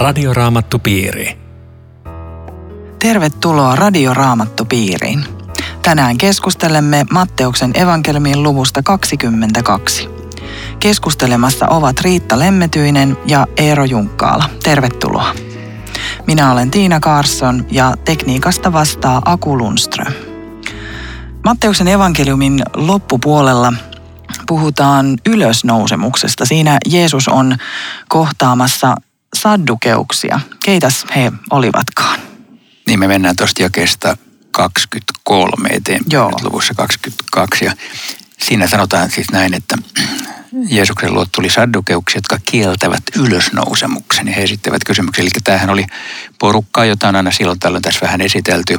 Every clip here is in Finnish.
Radio Raamattupiiri. Tervetuloa Radio Raamattupiiriin. Tänään keskustelemme Matteuksen evankeliumin luvusta 22. Keskustelemassa ovat Riitta Lemmetyinen ja Eero Junkkaala. Tervetuloa. Minä olen Tiina Karlsson ja tekniikasta vastaa Aku Lundström. Matteuksen evankeliumin loppupuolella puhutaan ylösnousemuksesta. Siinä Jeesus on kohtaamassa saddukeuksia. Keitäs he olivatkaan? Niin me mennään tuosta jakeesta 23 eteenpäin, luvussa 22. Ja siinä sanotaan siis näin, että Jeesuksen luo tuli saddukeuksia, jotka kieltävät ylösnousemuksen. Ja he esittävät kysymyksen. Eli tämähän oli porukkaa, jota on aina silloin tällöin tässä vähän esitelty.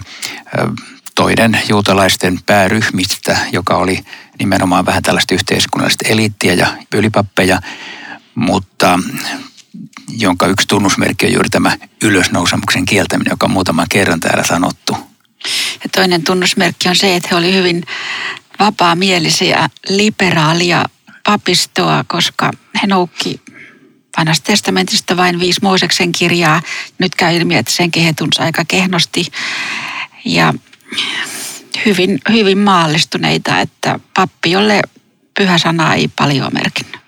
Toinen juutalaisten pääryhmistä, joka oli nimenomaan vähän tällaista yhteiskunnallista eliittiä ja ylipappeja, mutta jonka yksi tunnusmerkki on juuri tämä ylösnousemuksen kieltäminen, joka on muutaman kerran täällä sanottu. Ja toinen tunnusmerkki on se, että he olivat hyvin vapaamielisiä, liberaalia papistoa, koska he noukki Vanhasta testamentista vain 5 Mooseksen kirjaa. Nyt käy ilmi, että senkin he tunsi aika kehnosti ja hyvin maallistuneita, että pappi, jolle pyhä sana ei paljon merkinnä.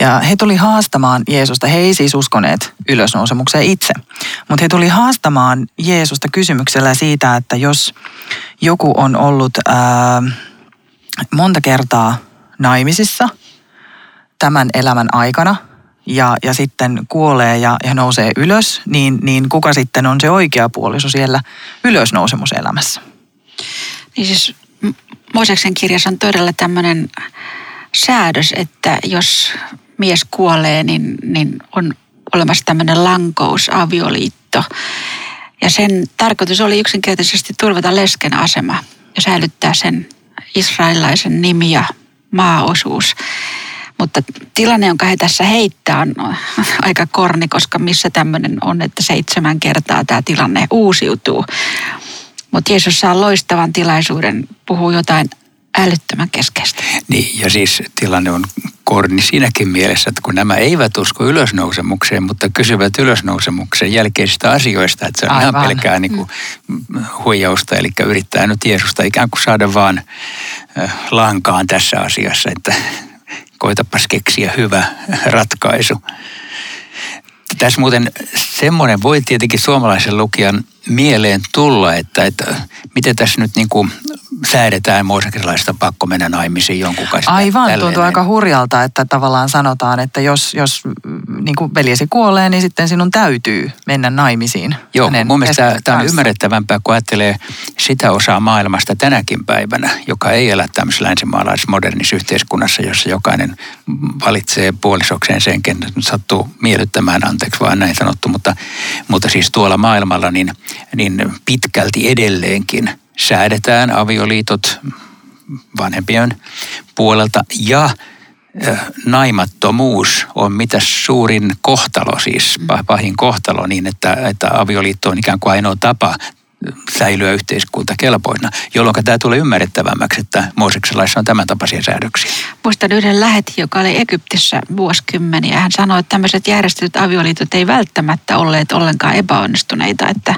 Ja he tuli haastamaan Jeesusta. He ei siis uskoneet ylösnousemukseen itse, mutta he tuli haastamaan Jeesusta kysymyksellä siitä, että jos joku on ollut monta kertaa naimisissa tämän elämän aikana ja sitten kuolee ja nousee ylös, niin kuka sitten on se oikea puoliso siellä ylösnousemuselämässä? Niin siis Mooseksen kirjassa on todella tämmöinen säädös, että jos mies kuolee, niin on olemassa tämmöinen lankousavioliitto. Ja sen tarkoitus oli yksinkertaisesti turvata lesken asema ja säilyttää sen israelilaisen nimi ja maaosuus. Mutta tilanne, jonka he tässä heittää, on aika korni, koska missä tämmöinen on, että 7 kertaa tämä tilanne uusiutuu. Mutta Jeesus saa loistavan tilaisuuden puhua jotain älyttömän keskeistä. Niin, ja siis tilanne on korni siinäkin mielessä, että kun nämä eivät usko ylösnousemukseen, mutta kysyvät ylösnousemuksen jälkeisistä asioista, että se on ihan pelkää niinku huijausta, eli yrittää nyt Jeesusta ikään kuin saada vaan lankaan tässä asiassa, että koitapas keksiä hyvä ratkaisu. Tässä muuten semmoinen voi tietenkin suomalaisen lukijan mieleen tulla, että miten tässä nyt niin kuin säädetään mooseksellaista pakko mennä naimisiin jonkun kanssa. Aivan, tuntuu aika hurjalta, että tavallaan sanotaan, että jos niin kuin veljesi kuolee, niin sitten sinun täytyy mennä naimisiin. Joo, mun mielestä tämä on ymmärrettävämpää, kun ajattelee sitä osaa maailmasta tänäkin päivänä, joka ei elä tämmöisessä länsimaalaisessa modernissa yhteiskunnassa, jossa jokainen valitsee puolisokseen sen, ken sattuu miellyttämään, anteeksi vaan näin sanottu, mutta siis tuolla maailmalla niin pitkälti edelleenkin säädetään avioliitot vanhempien puolelta ja naimattomuus on mitä suurin kohtalo, siis pahin kohtalo niin, että avioliitto on ikään kuin ainoa tapa säilyä yhteiskuntakelpoina, jolloin tämä tulee ymmärrettävämmäksi, että Moosekselaissa on tämän tapaisia säädöksiä. Muistan yhden lähetin, joka oli Egyptissä vuosikymmeniä. Hän sanoi, että tämmöiset järjestetyt avioliitot ei välttämättä olleet ollenkaan epäonnistuneita, että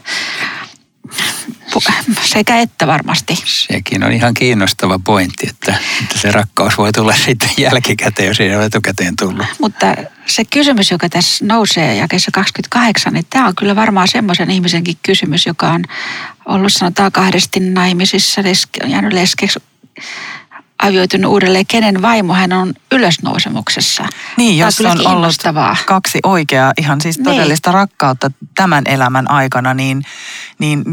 sekä että varmasti. Sekin on ihan kiinnostava pointti, että se rakkaus voi tulla sitten jälkikäteen, jos ei ole etukäteen tullut. Mutta se kysymys, joka tässä nousee jakeessa 28, niin tämä on kyllä varmaan semmoisen ihmisenkin kysymys, joka on ollut sanotaan 2 naimisissa, on jäänyt leskeksi, avioitunut uudelleen, kenen vaimo hän on ylösnousemuksessa. Niin, jos on ollut 2 oikeaa, ihan siis todellista rakkautta tämän elämän aikana, niin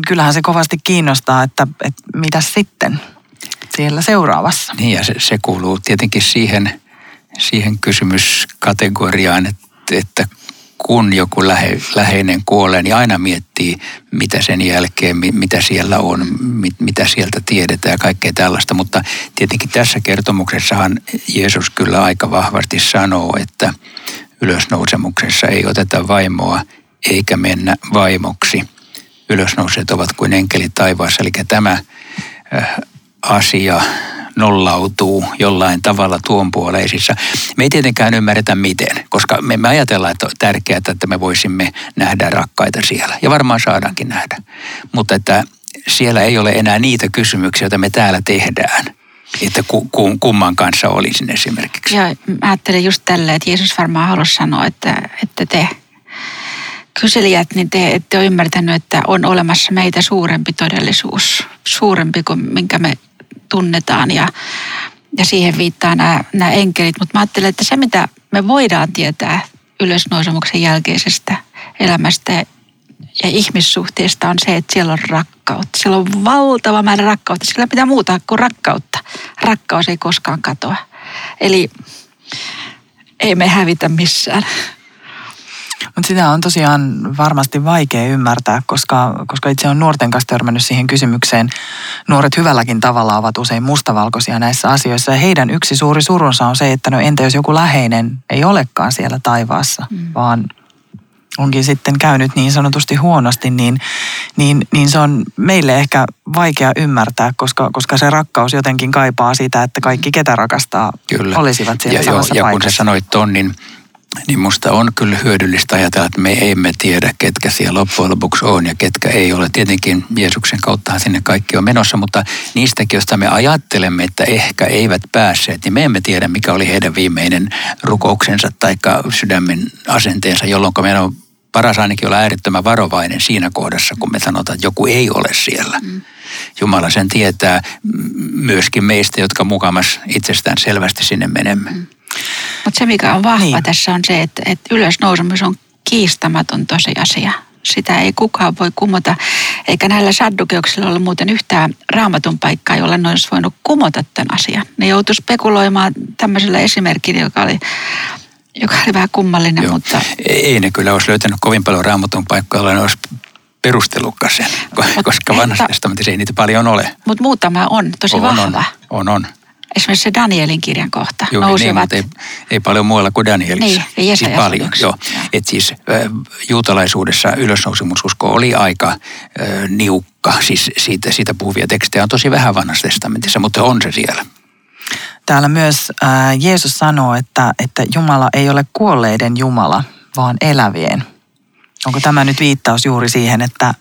kyllähän se kovasti kiinnostaa, että mitä sitten siellä seuraavassa. Niin, ja se kuuluu tietenkin siihen kysymyskategoriaan, että kun joku läheinen kuolee, niin aina miettii, mitä sen jälkeen, mitä siellä on, mitä sieltä tiedetään ja kaikkea tällaista. Mutta tietenkin tässä kertomuksessahan Jeesus kyllä aika vahvasti sanoo, että ylösnousemuksessa ei oteta vaimoa eikä mennä vaimoksi. Ylösnouseet ovat kuin enkelit taivaassa, eli tämä asia nollautuu jollain tavalla tuonpuoleisissa. Me ei tietenkään ymmärretä miten, koska me ajatellaan, että on tärkeää, että me voisimme nähdä rakkaita siellä. Ja varmaan saadaankin nähdä. Mutta että siellä ei ole enää niitä kysymyksiä, joita me täällä tehdään. Että kumman kanssa olisin esimerkiksi. Joo, ajattelin just tälleen, että Jeesus varmaan halusi sanoa, että te kyselijät, niin te ette ole ymmärtänyt, että on olemassa meitä suurempi todellisuus. Suurempi kuin minkä me tunnetaan ja siihen viittaa nämä enkelit. Mutta mä ajattelen, että se mitä me voidaan tietää ylösnousemuksen jälkeisestä elämästä ja ihmissuhteista on se, että siellä on rakkautta. Siellä on valtava määrä rakkautta. Siellä pitää muuta kuin rakkautta. Rakkaus ei koskaan katoa. Eli ei me hävitä missään. Mutta sitä on tosiaan varmasti vaikea ymmärtää, koska itse olen nuorten kanssa törmännyt siihen kysymykseen. Nuoret hyvälläkin tavalla ovat usein mustavalkoisia näissä asioissa. Ja heidän yksi suuri surunsa on se, että no entä jos joku läheinen ei olekaan siellä taivaassa, vaan onkin sitten käynyt niin sanotusti huonosti, niin se on meille ehkä vaikea ymmärtää, koska se rakkaus jotenkin kaipaa sitä, että kaikki ketä rakastaa olisivat siellä samassa paikassa. Ja kun sä sanoit ton, niin musta on kyllä hyödyllistä ajatella, että me emme tiedä, ketkä siellä loppujen lopuksi on ja ketkä ei ole. Tietenkin Jeesuksen kauttahan sinne kaikki on menossa, mutta niistäkin, joista me ajattelemme, että ehkä eivät päässeet, niin me emme tiedä, mikä oli heidän viimeinen rukouksensa tai sydämen asenteensa, jolloin meidän on paras ainakin olla äärettömän varovainen siinä kohdassa, kun me sanotaan, että joku ei ole siellä. Jumala sen tietää myöskin meistä, jotka mukamas itsestään selvästi sinne menemme. Mutta se, mikä on vahva tässä on se, että ylösnousemus on kiistamaton tosiasia. Sitä ei kukaan voi kumota, eikä näillä saddukeuksilla ole muuten yhtään raamatun paikkaa, jolla ne olisi voinut kumota tämän asian. Ne joutui spekuloimaan tämmöisellä esimerkillä, joka oli vähän kummallinen. Joo. Mutta ei ne kyllä olisi löytänyt kovin paljon raamatun paikkaa, jolla ne olisi perustellutkaan sen, koska vanhassa testamentissa ei niitä paljon ole. Mutta muutama on tosi vahva. On. Esimerkiksi se Danielin kirjan kohta. Joo, nousivat. Niin, mutta ei paljon muualla kuin Danielissa. Niin, siis paljon. Joo. Et siis juutalaisuudessa ylösnousemususko oli aika niukka. Siis siitä puhuvia tekstejä on tosi vähän vanhassa testamentissa, mutta on se siellä. Täällä myös Jeesus sanoo, että Jumala ei ole kuolleiden Jumala, vaan elävien. Onko tämä nyt viittaus juuri siihen, että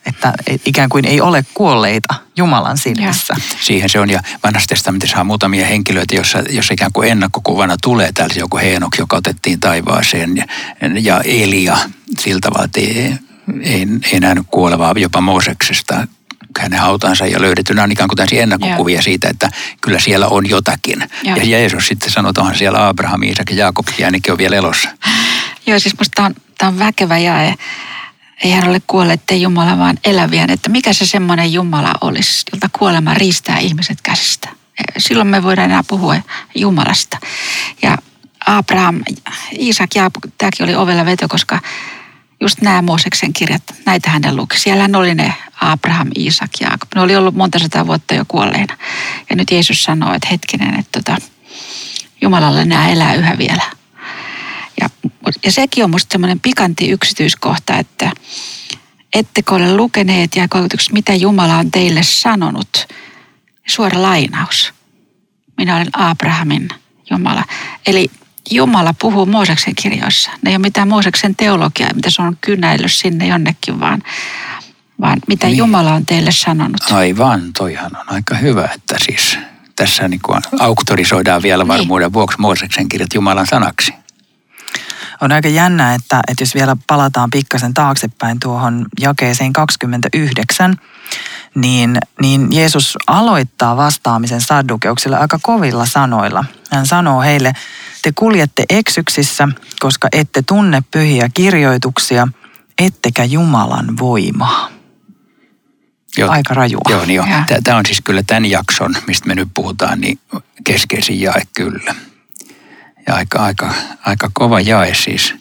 ikään kuin ei ole kuolleita Jumalan silmissä? Siihen se on, ja vanhassa testamentissa on muutamia henkilöitä, jossa ikään kuin ennakkokuvana tulee tällainen joku Heenok, joka otettiin taivaaseen, ja Elia sillä tavalla, että ei nähnyt kuolevaa jopa Mooseksesta hänen hautaansa ja löydetty. On ikään kuin tämmöisiä ennakkokuvia siitä, että kyllä siellä on jotakin. Ja Jeesus sitten sanoo, että onhan siellä Abraham, Iisak ja Jaakob, ja ainakin on vielä elossa. Joo, siis musta tämä on väkevä jae. Ei hän ole kuolleiden Jumala, vaan eläviä. Että mikä se semmoinen Jumala olisi, jolta kuolema riistää ihmiset käsistä. Silloin me voidaan enää puhua Jumalasta. Ja Abraham, Iisak, Jaakob, tämäkin oli ovella veto, koska just nämä Mooseksen kirjat, näitä hänen luki. Siellähän oli ne Abraham, Iisak, Jaakob. Ne oli ollut monta sataa vuotta jo kuolleina. Ja nyt Jeesus sanoo, että hetkinen, että Jumalalle nämä elää yhä vielä. Ja sekin on musta semmoinen pikantti yksityiskohta, että ettekö ole lukeneet ja koulutuksessa, mitä Jumala on teille sanonut. Suora lainaus. Minä olen Abrahamin Jumala. Eli Jumala puhuu Mooseksen kirjoissa. Ne ei ole mitään Mooseksen teologiaa, mitä se on kynäillyt sinne jonnekin, vaan mitä Jumala on teille sanonut. Aivan, toihan on aika hyvä, että siis tässä niin kuin auktorisoidaan vielä varmuuden vuoksi Mooseksen kirjat Jumalan sanaksi. On aika jännä, että jos vielä palataan pikkasen taaksepäin tuohon jakeeseen 29, niin Jeesus aloittaa vastaamisen saddukeuksille aika kovilla sanoilla. Hän sanoo heille, te kuljette eksyksissä, koska ette tunne pyhiä kirjoituksia, ettekä Jumalan voimaa. Joo, aika rajua. Joo, niin jo. Tämä on siis kyllä tämän jakson, mistä me nyt puhutaan, niin keskeisin jae kyllä. Ja aika kova jae siis.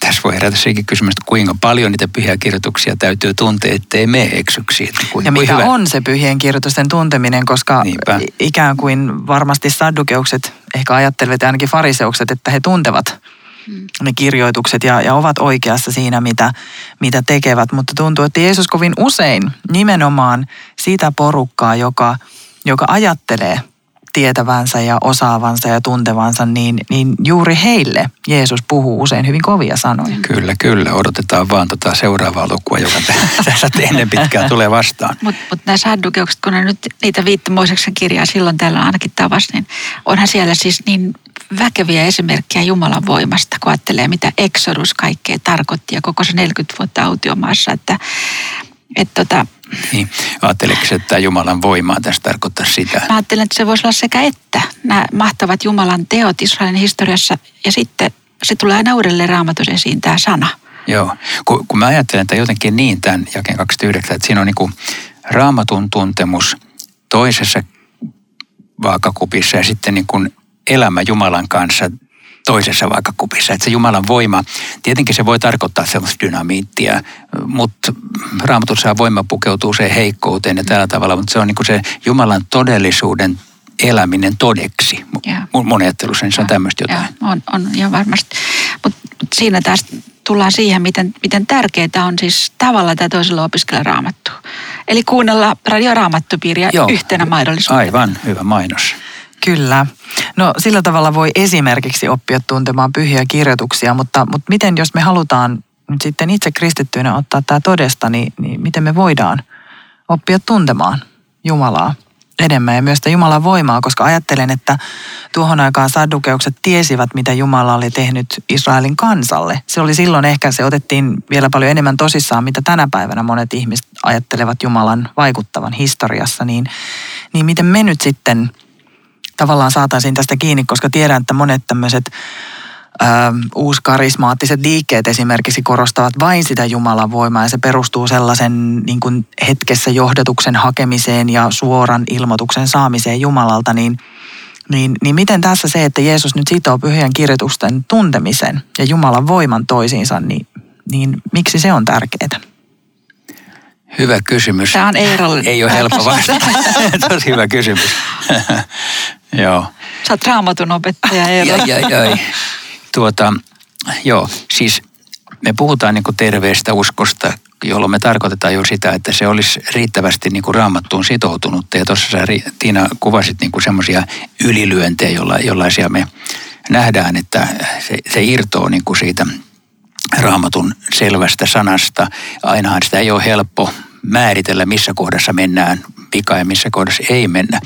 Tässä voi herätä sekin kysymys, että kuinka paljon niitä pyhiä kirjoituksia täytyy tuntea, ettei mene eksyksiin. Ja mikä on se pyhien kirjoitusten tunteminen, koska niinpä. Ikään kuin varmasti saddukeukset, ehkä ajattelevat ainakin fariseukset, että he tuntevat ne kirjoitukset ja ovat oikeassa siinä, mitä tekevät. Mutta tuntuu, että Jeesus kovin usein nimenomaan sitä porukkaa, joka ajattelee tietävänsä ja osaavansa ja tuntevansa, niin juuri heille Jeesus puhuu usein hyvin kovia sanoja. Kyllä. Odotetaan vaan tuota seuraavaa lukua, joka tässä ennen pitkään tulee vastaan. Mutta nämä saddukeukset, kun ne nyt niitä Viittomoiseksen kirjaa silloin täällä ainakin tavasi, niin onhan siellä siis niin väkeviä esimerkkejä Jumalan voimasta, kun ajattelee, mitä Exodus kaikkea tarkoitti ja koko se 40 vuotta autiomaassa, että niin. Ajatteliko, että Jumalan voimaa tässä tarkoittaa sitä? Mä ajattelen, että se voisi olla sekä että. Nämä mahtavat Jumalan teot Israelin historiassa ja sitten se tulee aina uudelleen Raamatussa esiin tämä sana. Joo. Kun mä ajattelen, että jotenkin niin tämän jakeen 29, että siinä on niin kuin Raamatun tuntemus toisessa vaakakupissa ja sitten niin kuin elämä Jumalan kanssa toisessa vaakakupissa. Että se Jumalan voima, tietenkin se voi tarkoittaa sellaista dynamiittia, mutta Raamatussa voima pukeutuu sen heikkouteen ja tällä tavalla, mutta se on niin kuin se Jumalan todellisuuden eläminen todeksi. Mun ajattelussa niin se on tämmöistä jotain. Joo, on ja varmasti. Mutta siinä taas tullaan siihen, miten tärkeää on siis tavalla tai toisella opiskella Raamattua. Eli kuunnella Radio Raamattupiiriä yhtenä mahdollisuutena. Aivan, hyvä mainos. Kyllä. No sillä tavalla voi esimerkiksi oppia tuntemaan pyhiä kirjoituksia, mutta miten jos me halutaan nyt sitten itse kristittyinä ottaa tämä todesta, niin miten me voidaan oppia tuntemaan Jumalaa enemmän ja myös sitä Jumalan voimaa, koska ajattelen, että tuohon aikaan saddukeukset tiesivät, mitä Jumala oli tehnyt Israelin kansalle. Se oli silloin ehkä, se otettiin vielä paljon enemmän tosissaan, mitä tänä päivänä monet ihmiset ajattelevat Jumalan vaikuttavan historiassa, niin miten me nyt sitten tavallaan saataisiin tästä kiinni, koska tiedän, että monet tämmöiset uuskarismaattiset liikkeet esimerkiksi korostavat vain sitä Jumalan voimaa ja se perustuu sellaisen niin kuin hetkessä johdatuksen hakemiseen ja suoran ilmoituksen saamiseen Jumalalta, niin miten tässä se, että Jeesus nyt sitoo pyhien kirjoitusten tuntemisen ja Jumalan voiman toisiinsa, niin miksi se on tärkeää? Hyvä kysymys. Tämä on Eerolle. Ei ole helppo vastata. Tosi hyvä kysymys. Joo. Sä oot Raamatun opettaja, Eero. Siis me puhutaan niin kuin terveestä uskosta, jolloin me tarkoitetaan jo sitä, että se olisi riittävästi niin kuin Raamattuun sitoutunutta. Ja tuossa sä, Tiina, kuvasit niin kuin semmoisia ylilyöntejä, jollaisia me nähdään, että se irtoo niin kuin siitä Raamatun selvästä sanasta. Ainahan sitä ei ole helppo määritellä, missä kohdassa mennään vika ja missä kohdassa ei mennä.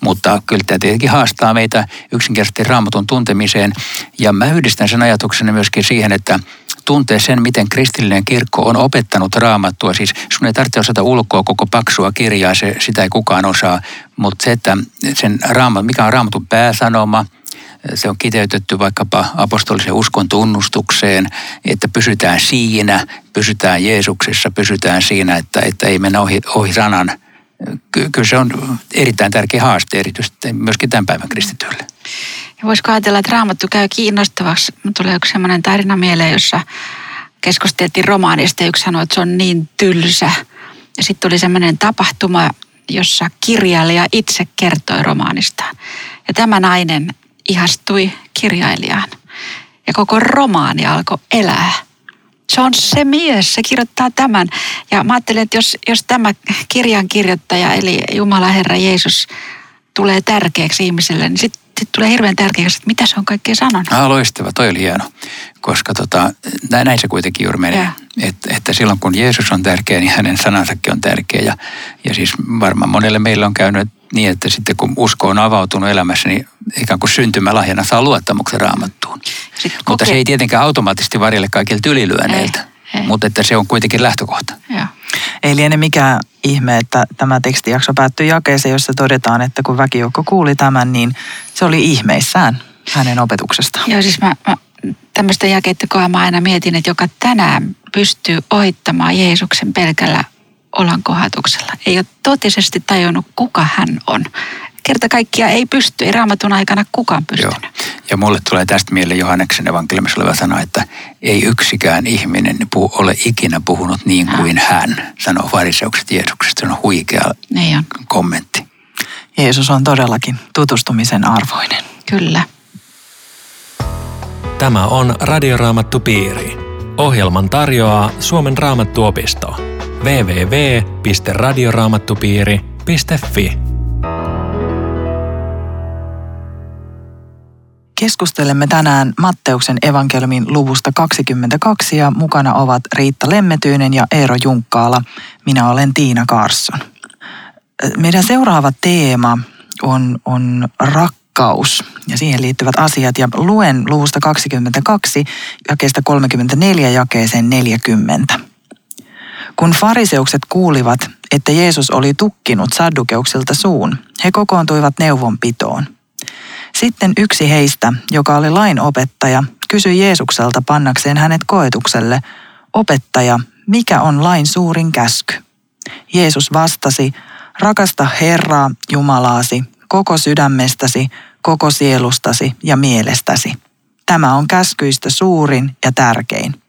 Mutta kyllä tämä tietenkin haastaa meitä yksinkertaisesti Raamatun tuntemiseen. Ja mä yhdistän sen ajatuksena myöskin siihen, että tuntee sen, miten kristillinen kirkko on opettanut Raamattua. Siis sun ei tarvitse osata ulkoa koko paksua kirjaa, sitä ei kukaan osaa. Mutta se, että mikä on Raamatun pääsanoma, se on kiteytetty vaikkapa apostolisen uskon tunnustukseen, että pysytään siinä, pysytään Jeesuksessa, pysytään siinä, että ei mennä ohi sanan. Kyllä se on erittäin tärkeä haaste, erityisesti myöskin tämän päivän kristityille. Ja voisiko ajatella, että Raamattu käy kiinnostavaksi? Mun tulee yksi sellainen tarina mieleen, jossa keskusteltiin romaanista ja yksi sanoi, että se on niin tylsä. Ja sitten tuli sellainen tapahtuma, jossa kirjailija itse kertoi romaanistaan. Ja tämä nainen ihastui kirjailijaan ja koko romaani alkoi elää. Se on se mies, se kirjoittaa tämän. Ja mä ajattelin, että jos tämä kirjan kirjoittaja, eli Jumala Herra Jeesus, tulee tärkeäksi ihmiselle, niin sitten tulee hirveän tärkeäksi, että mitä se on kaikkea sanonut. Loistava, toi oli hieno. Koska näin se kuitenkin juuri menee. Että silloin kun Jeesus on tärkeä, niin hänen sanansakin on tärkeä. Ja siis varmaan monelle meillä on käynyt niin, että sitten kun usko on avautunut elämässä, niin ikään kuin syntymälahjana saa luottamuksen Raamattuun. Mutta se ei tietenkään automaattisesti varjelle kaikilta ylilyöneiltä, mutta että se on kuitenkin lähtökohta. Joo. Ei liene mikään ihme, että tämä tekstijakso päättyy jakeeseen, jossa todetaan, että kun väkijoukko kuuli tämän, niin se oli ihmeissään hänen opetuksestaan. Joo, siis mä tämmöistä jakeittekoa mä aina mietin, että joka tänään pystyy ohittamaan Jeesuksen pelkällä olan kohatuksella. Ei ole totisesti tajunnut, kuka hän on. Kerta kaikkiaan ei pysty, ei Raamatun aikana kukaan pystynyt. Joo. Ja mulle tulee tästä mieleen Johanneksen evankeliumissa oleva sana, että ei yksikään ihminen ole ikinä puhunut niin kuin hän, sanoo fariseukset Jeesuksesta. Se on huikea kommentti. Jeesus on todellakin tutustumisen arvoinen. Kyllä. Tämä on Radio Raamattupiiri. Ohjelman tarjoaa Suomen Raamattuopisto. www.radioraamattupiiri.fi Keskustelemme tänään Matteuksen evankeliumin luvusta 22 ja mukana ovat Riitta Lemmetyinen ja Eero Junkkaala. Minä olen Tiina Karlsson. Meidän seuraava teema on rakkaus ja siihen liittyvät asiat. Ja luen luvusta 22 jakeesta 34 jakeeseen 40. Kun fariseukset kuulivat, että Jeesus oli tukkinut saddukeuksilta suun, he kokoontuivat neuvonpitoon. Sitten yksi heistä, joka oli lainopettaja, kysyi Jeesukselta pannakseen hänet koetukselle, opettaja, mikä on lain suurin käsky? Jeesus vastasi, rakasta Herraa Jumalaasi, koko sydämestäsi, koko sielustasi ja mielestäsi. Tämä on käskyistä suurin ja tärkein.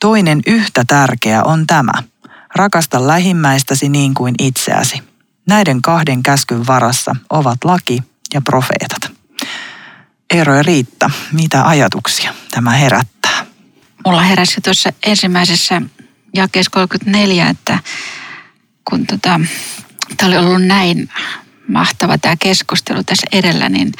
Toinen yhtä tärkeä on tämä, rakasta lähimmäistäsi niin kuin itseäsi. Näiden kahden käskyn varassa ovat laki ja profeetat. Eero ja Riitta, mitä ajatuksia tämä herättää? Mulla heräsi tuossa ensimmäisessä jakeessa 34, että kun tämä oli ollut näin mahtava tämä keskustelu tässä edellä, niin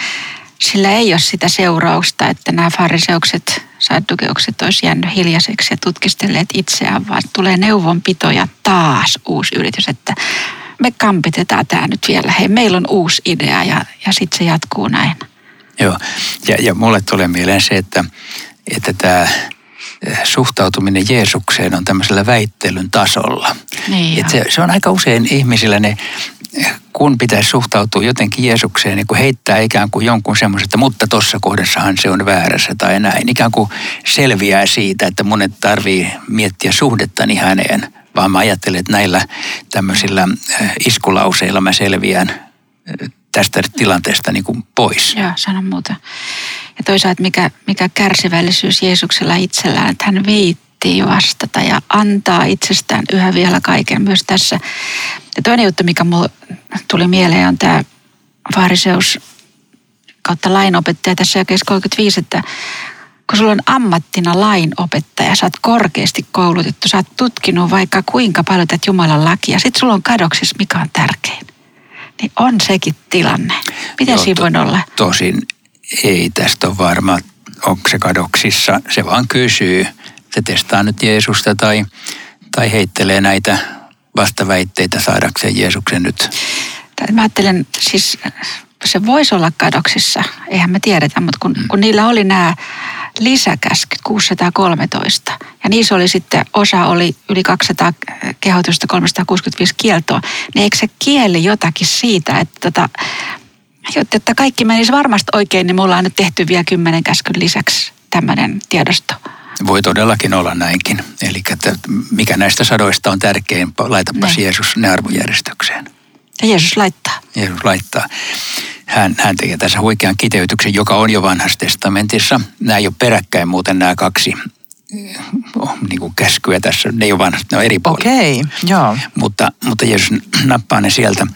sillä ei ole sitä seurausta, että nämä fariseukset, saddukeukset olisi jäänyt hiljaiseksi ja tutkistelleet itseään, vaan tulee neuvonpitoja taas uusi yritys, että me kampitetaan tämä nyt vielä. Hei, meillä on uusi idea ja sitten se jatkuu näin. Joo, ja mulle tulee mieleen se, että tämä suhtautuminen Jeesukseen on tämmöisellä väittelyn tasolla. Niin se on aika usein ihmisillä ne, kun pitäisi suhtautua jotenkin Jeesukseen, niin kun heittää ikään kuin jonkun semmoisen, että mutta tuossa kohdassahan se on väärässä tai näin. Ikään kuin selviää siitä, että monet tarvii miettiä suhdettani häneen, vaan mä ajattelen, että näillä tämmöisillä iskulauseilla mä selviän tästä tilanteesta niin kuin pois. Joo, sano muuta. Ja toisaalta mikä kärsivällisyys Jeesuksella itsellään, että hän viittii vastata ja antaa itsestään yhä vielä kaiken myös tässä. Ja toinen juttu, mikä mulle tuli mieleen, on tämä fariseus kautta lainopettaja tässä jakeessa 35, että kun sulla on ammattina lainopettaja, sä oot korkeasti koulutettu, sä oot tutkinut vaikka kuinka paljon tätä Jumalan lakia, sit sulla on kadoksissa mikä on tärkein. Niin on sekin tilanne. Miten siinä voi olla? Tosin ei tästä ole varma, onko se kadoksissa. Se vaan kysyy. Se testaa nyt Jeesusta tai heittelee näitä vastaväitteitä saadakseen Jeesuksen nyt. Mä ajattelen, siis se voisi olla kadoksissa. Eihän me tiedetä, mutta kun niillä oli nämä lisäkäskyt 613 ja niissä oli sitten osa oli yli 200 kehotusta 365 kieltoa, niin eikö se kieli jotakin siitä, että kaikki menisi varmasti oikein, niin me ollaan nyt tehty vielä 10 käskyn lisäksi tämmöinen tiedosto. Voi todellakin olla näinkin. Eli mikä näistä sadoista on tärkein, laitapas ne. Jeesus ne arvojärjestykseen. Ja Jeesus laittaa. Hän tekee tässä huikean kiteytyksen, joka on jo Vanhassa testamentissa. Nämä ei ole peräkkäin muuten nämä kaksi niin kuin käskyä tässä. Ne ei ole vanhassa, ne on eri puolilla. Okei, joo. Mutta Jeesus nappaa ne sieltä.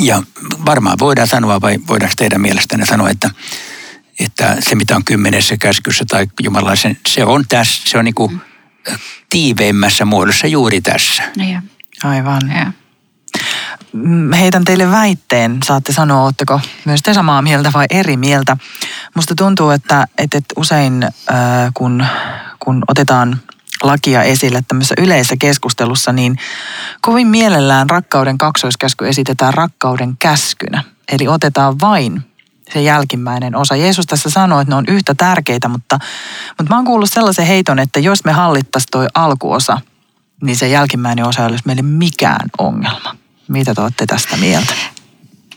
Ja varmaan voidaan sanoa, vai voidaanko teidän mielestänne sanoa, että se mitä on 10 käskyssä tai jumalaisen, se on tässä, se on niin kuin tiiveimmässä muodossa juuri tässä. No joo. Aivan, joo. Heitän teille väitteen. Saatte sanoa, ootteko myös te samaa mieltä vai eri mieltä. Musta tuntuu, että usein kun otetaan lakia esille tämmöisessä yleisessä keskustelussa, niin kovin mielellään rakkauden kaksoiskäsky esitetään rakkauden käskynä. Eli otetaan vain se jälkimmäinen osa. Jeesus tässä sanoo, että ne on yhtä tärkeitä, mutta mä oon kuullut sellaisen heiton, että jos me hallittaisiin toi alkuosa, niin se jälkimmäinen osa ei olisi meille mikään ongelma. Mitä te olette tästä mieltä?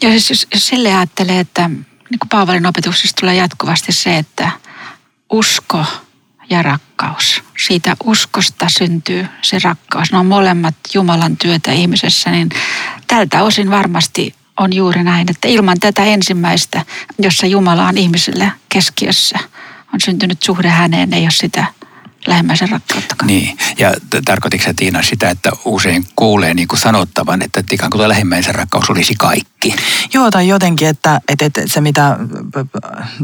Jos silleen ajattelee, että niin kuin Paavalin opetuksessa tulee jatkuvasti se, että usko ja rakkaus. Siitä uskosta syntyy se rakkaus. Ne on molemmat Jumalan työtä ihmisessä, niin tältä osin varmasti on juuri näin, että ilman tätä ensimmäistä, jossa Jumala on ihmisellä keskiössä, on syntynyt suhde häneen, ei ole sitä lähimmäisen rakkauttakaan. Niin, ja tarkoititko sä Tiina sitä, että usein kuulee niin kuin sanottavan, että ikään kuin lähimmäisen rakkaus olisi kaikki? Joo, tai jotenkin, että se mitä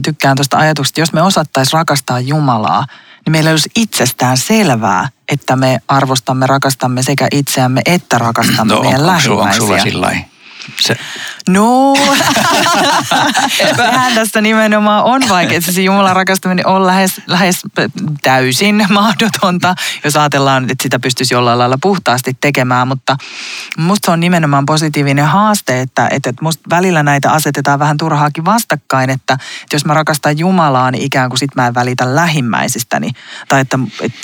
tykkään tuosta ajatuksesta, jos me osattaisiin rakastaa Jumalaa, niin meillä olisi itsestään selvää, että me arvostamme, rakastamme sekä itseämme että rakastamme meidän lähimmäisiä. Onko sulla sillä lailla? se? No, sehän tästä nimenomaan on vaikea. Se Jumalan rakastaminen on lähes täysin mahdotonta, jos ajatellaan, että sitä pystyisi jollain lailla puhtaasti tekemään. Mutta musta se on nimenomaan positiivinen haaste, että musta välillä näitä asetetaan vähän turhaakin vastakkain, että jos mä rakastan Jumalaa, niin ikään kuin sit mä en välitä lähimmäisistäni. Tai että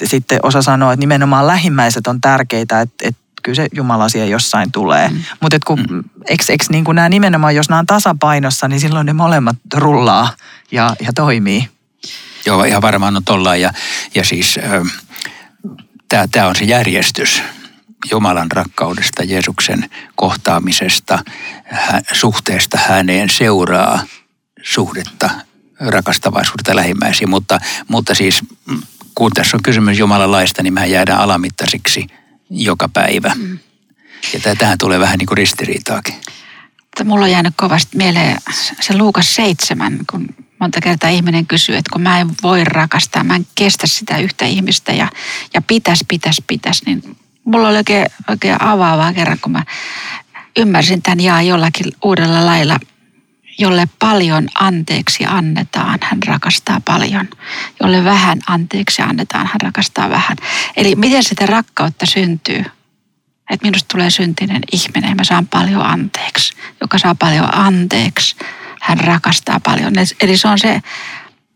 sitten osa sanoo, että nimenomaan lähimmäiset on tärkeitä, että kyllä se Jumala-asia jossain tulee. Mutta niin nämä nimenomaan, jos nämä on tasapainossa, niin silloin ne molemmat rullaa ja toimii. Joo, ihan varmaan on tollaan. Ja siis tämä on se järjestys Jumalan rakkaudesta, Jeesuksen kohtaamisesta, suhteesta häneen seuraa suhdetta, rakastavaisuutta lähimmäisiin. Mutta siis kun tässä on kysymys Jumalalaista, niin mehän jäädään alamittaisiksi joka päivä. Ja tähän tulee vähän niin kuin ristiriitaakin. Mulla on jäänyt kovasti mieleen se Luukas 7, kun monta kertaa ihminen kysyy, että kun mä en voi rakastaa, mä en kestä sitä yhtä ihmistä ja pitäisi, niin mulla oli oikein avaavaa kerran, kun mä ymmärsin tämän jollakin uudella lailla, jolle paljon anteeksi annetaan, hän rakastaa paljon. Jolle vähän anteeksi annetaan, hän rakastaa vähän. Eli miten sitä rakkautta syntyy? Että minusta tulee syntinen ihminen ja mä saan paljon anteeksi. Joka saa paljon anteeksi, hän rakastaa paljon. Eli se on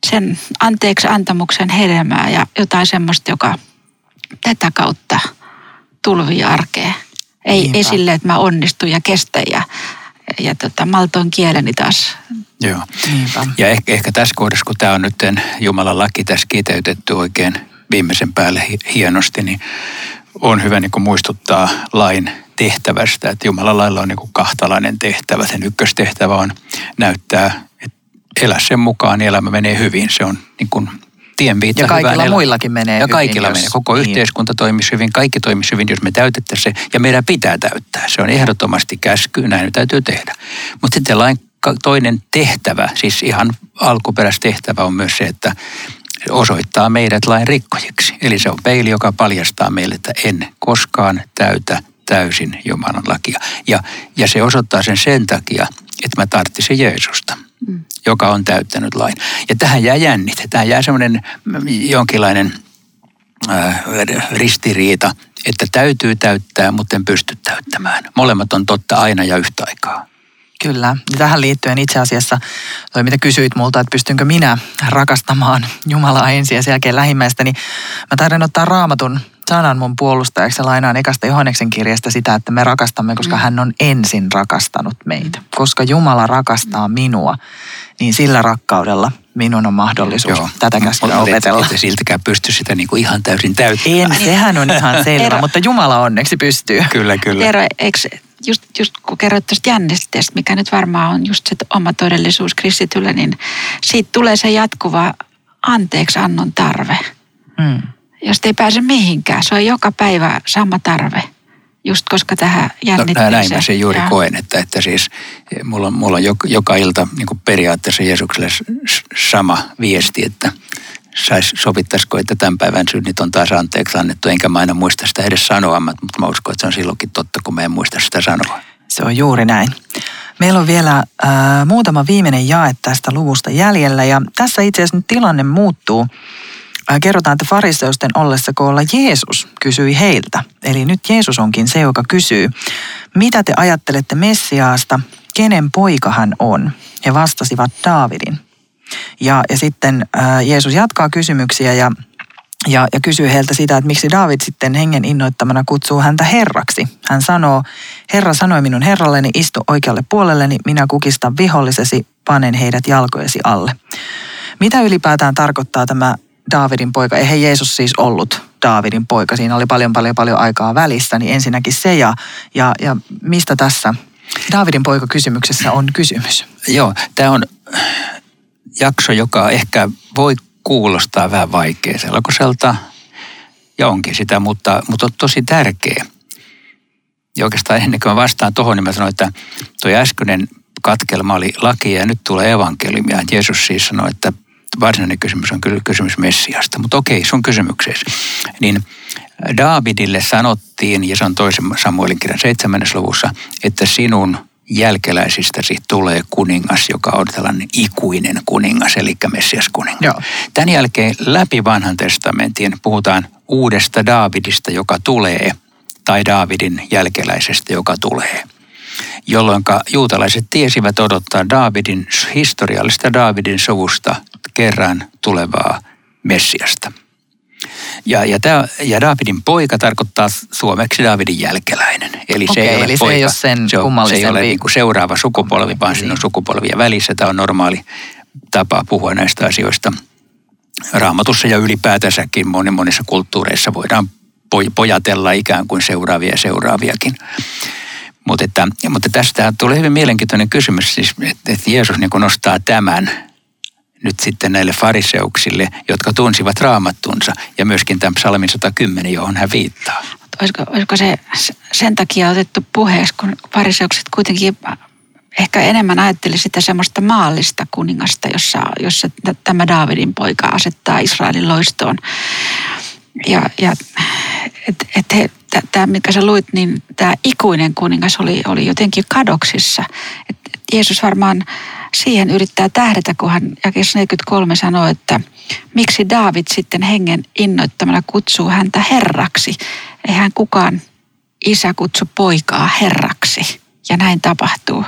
sen anteeksi antamuksen hedelmää ja jotain semmoista, joka tätä kautta tulvii arkeen. Ei sille, että mä onnistun ja kestän ja maltoin kieleni taas. Joo. Niinpä. Ja ehkä tässä kohdassa, kun tämä on nyt Jumalan laki tässä kiteytetty oikein viimeisen päälle hienosti, niin on hyvä niin kuin muistuttaa lain tehtävästä, että Jumalan lailla on niin kuin kahtalainen tehtävä. Sen ykköstehtävä on näyttää, että elä sen mukaan, niin elämä menee hyvin. Se on niin kuin tienviitta hyvään elämään. Ja kaikilla muillakin menee hyvin. Ja kaikilla menee. Koko yhteiskunta toimisi hyvin, kaikki toimisi hyvin, jos me täytettäisiin se. Ja meidän pitää täyttää. Se on ehdottomasti käsky, näin täytyy tehdä. Mutta sitten lain toinen tehtävä, siis ihan alkuperäistehtävä on myös se, että osoittaa meidät lain rikkojiksi. Eli se on peili, joka paljastaa meille, että en koskaan täytä täysin Jumalan lakia. Ja se osoittaa sen takia, että mä tarvitsen Jeesusta, joka on täyttänyt lain. Ja tähän jää jännite. Tähän jää semmoinen jonkinlainen ristiriita, että täytyy täyttää, mutta en pysty täyttämään. Molemmat on totta aina ja yhtä aikaa. Kyllä. Ja tähän liittyen itse asiassa toi, mitä kysyit multa, että pystynkö minä rakastamaan Jumalaa ensin ja sen jälkeen lähimmäistä, niin mä taidan ottaa Raamatun sanan mun puolustajaksi ja lainaan ekasta Johanneksen kirjasta sitä, että me rakastamme, koska hän on ensin rakastanut meitä. Koska Jumala rakastaa minua, niin sillä rakkaudella minun on mahdollisuus tätä käskyä opetella. Ette siltäkään pysty sitä niinku ihan täysin täyttämään. En, sehän on ihan selvä, mutta Jumala onneksi pystyy. Kyllä. Eero, just kun kerroit tuosta jännitteestä, mikä nyt varmaan on just se oma todellisuus kristitylle, niin siitä tulee se jatkuva anteeksiannon tarve. Josta ei pääse mihinkään. Se on joka päivä sama tarve, just koska tähän jännitteeseen. Näin mä sen juuri koen, että siis mulla on joka ilta niin kuin periaatteessa Jeesukselle sama viesti, että sovittaisiko, että tämän päivän synnit on taas anteeksi annettu, enkä mä aina muista sitä edes sanoa, mutta mä uskon, että se on silloinkin totta, kun mä en muista sitä sanoa. Se on juuri näin. Meillä on vielä muutama viimeinen jae tästä luvusta jäljellä, ja tässä itse asiassa nyt tilanne muuttuu. Kerrotaan, että fariseusten ollessa koolla Jeesus kysyi heiltä. Eli nyt Jeesus onkin se, joka kysyy, mitä te ajattelette Messiaasta, kenen poika hän on? He vastasivat Daavidin. Ja sitten Jeesus jatkaa kysymyksiä ja kysyy heiltä sitä, että miksi Daavid sitten hengen innoittamana kutsuu häntä herraksi. Hän sanoo, Herra sanoi minun herralleni, istu oikealle puolelleni, minä kukistan vihollisesi, panen heidät jalkojesi alle. Mitä ylipäätään tarkoittaa tämä Daavidin poika? Eihän Jeesus siis ollut Daavidin poika. Siinä oli paljon aikaa välissä, niin ensinnäkin se ja mistä tässä Daavidin poika -kysymyksessä on kysymys? Joo, tämä on jakso, joka ehkä voi kuulostaa vähän vaikea sellaiselta, ja onkin sitä, mutta on tosi tärkeä. Ja oikeastaan ennen kuin mä vastaan tuohon, niin mä sanoin, että tuo äskeinen katkelma oli laki ja nyt tulee evankeliumia. Jeesus siis sanoi, että varsinainen kysymys on kyllä kysymys Messiasta, mutta okei, sun kysymyksesi. Niin Daavidille sanottiin, ja se on toisen Samuelin kirjan 7. luvussa, että sinun jälkeläisistäsi tulee kuningas, joka on tällainen ikuinen kuningas, eli Messias kuningas. Joo. Tämän jälkeen läpi vanhan testamentin puhutaan uudesta Daavidista, joka tulee, tai Daavidin jälkeläisestä, joka tulee. Jolloin juutalaiset tiesivät odottaa Daavidin, historiallista Daavidin sovusta kerran tulevaa Messiasta. Ja Daavidin poika tarkoittaa suomeksi Daavidin jälkeläinen. Eli se ei ole poika, se ei ole niin kuin seuraava sukupolvi, vaan siinä on sukupolvia välissä. Tämä on normaali tapa puhua näistä asioista. Raamatussa ja ylipäätänsäkin monissa kulttuureissa voidaan pojatella ikään kuin seuraavia ja seuraaviakin. Mutta tästä tulee hyvin mielenkiintoinen kysymys, siis, että Jeesus niin kuin nostaa tämän nyt sitten näille fariseuksille, jotka tunsivat raamattunsa ja myöskin tämän psalmin 110, johon hän viittaa. Olisiko se sen takia otettu puheeksi, kun fariseukset kuitenkin ehkä enemmän ajatteli sitä semmoista maallista kuningasta, jossa tämä Daavidin poika asettaa Israelin loistoon. Ja tämä, mikä sä luit, niin tämä ikuinen kuningas oli jotenkin kadoksissa. Et Jeesus varmaan siihen yrittää tähdätä, kun hän jakeessa 43 sanoo, että miksi Daavid sitten hengen innoittamana kutsuu häntä herraksi. Eihän kukaan isä kutsu poikaa herraksi. Ja näin tapahtuu.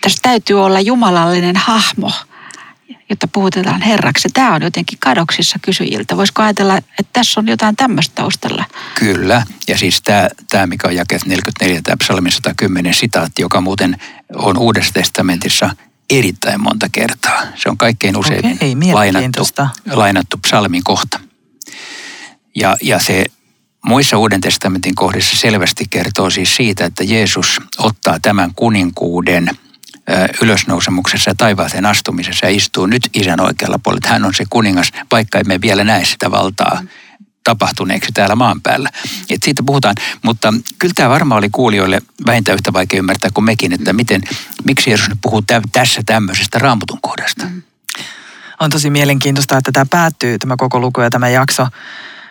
Tässä täytyy olla jumalallinen hahmo, jotta puhutetaan herraksi. Tämä on jotenkin kadoksissa kysyjiltä. Voisiko ajatella, että tässä on jotain tämmöistä taustalla? Kyllä. Ja siis tämä mikä on jakeet 44, tämä psalmin 110 sitaatti, joka muuten on Uudessa testamentissa erittäin monta kertaa. Se on kaikkein usein lainattu psalmin kohta. Ja se muissa Uuden testamentin kohdissa selvästi kertoo siis siitä, että Jeesus ottaa tämän kuninkuuden ylösnousemuksessa ja taivaaseen astumisessa ja istuu nyt isän oikealla puolella. Hän on se kuningas, vaikka emme vielä näe sitä valtaa tapahtuneeksi täällä maan päällä. Et siitä puhutaan, mutta kyllä tämä varmaan oli kuulijoille vähintään yhtä vaikea ymmärtää kuin mekin, että miksi Jeesus nyt puhuu tässä tämmöisestä Raamatun kohdasta. On tosi mielenkiintoista, että tämä päättyy, tämä koko luku ja tämä jakso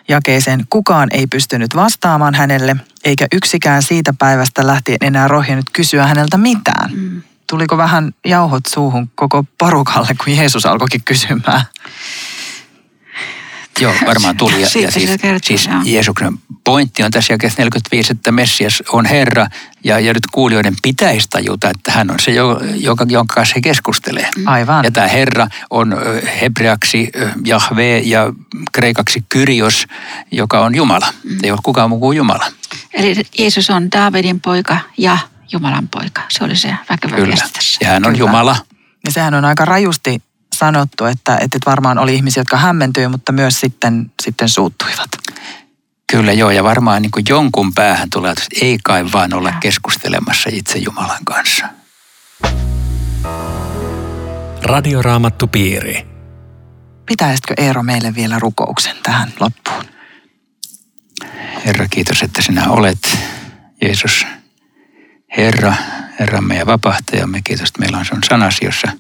jakeeseen. Kukaan ei pystynyt vastaamaan hänelle, eikä yksikään siitä päivästä lähtien enää rohjennut kysyä häneltä mitään. Tuliko vähän jauhot suuhun koko porukalle, kun Jeesus alkoikin kysymään? Joo, varmaan tuli. Ja siis Jeesuksen pointti on tässä jakeessa 45, että Messias on Herra. Ja nyt kuulijoiden pitäisi tajuta, että hän on se, jonka kanssa he keskustelee. Aivan. Ja tämä Herra on hebreaksi Jahve ja kreikaksi Kyrios, joka on Jumala. Ei ole kukaan muu kuin Jumala. Eli Jeesus on Daavidin poika ja Jumalan poika. Se oli se väkevä viesti tässä. Ja hän on Jumala. Ja sehän on aika rajusti sanottu, että varmaan oli ihmisiä, jotka hämmentyivät, mutta myös sitten suuttuivat. Kyllä joo, ja varmaan niin kuin jonkun päähän tulee, että ei kai vaan olla keskustelemassa itse Jumalan kanssa. Radio Raamattupiiri. Pitäisikö Eero meille vielä rukouksen tähän loppuun? Herra, kiitos, että sinä olet, Jeesus. Herra, Herramme ja vapahtajamme, kiitos, että meillä on sun sanasi, jossa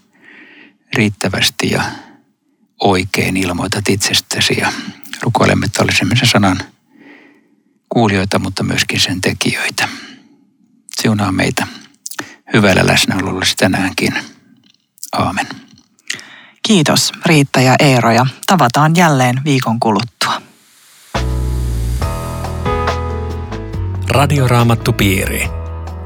riittävästi ja oikein ilmoitat itsestäsi ja rukoilemme, että olisimme sen sanan kuulijoita, mutta myöskin sen tekijöitä. Siunaa meitä hyvällä läsnäolollasi tänäänkin. Aamen. Kiitos Riitta ja Eero ja tavataan jälleen viikon kuluttua. Radio Raamattupiiri.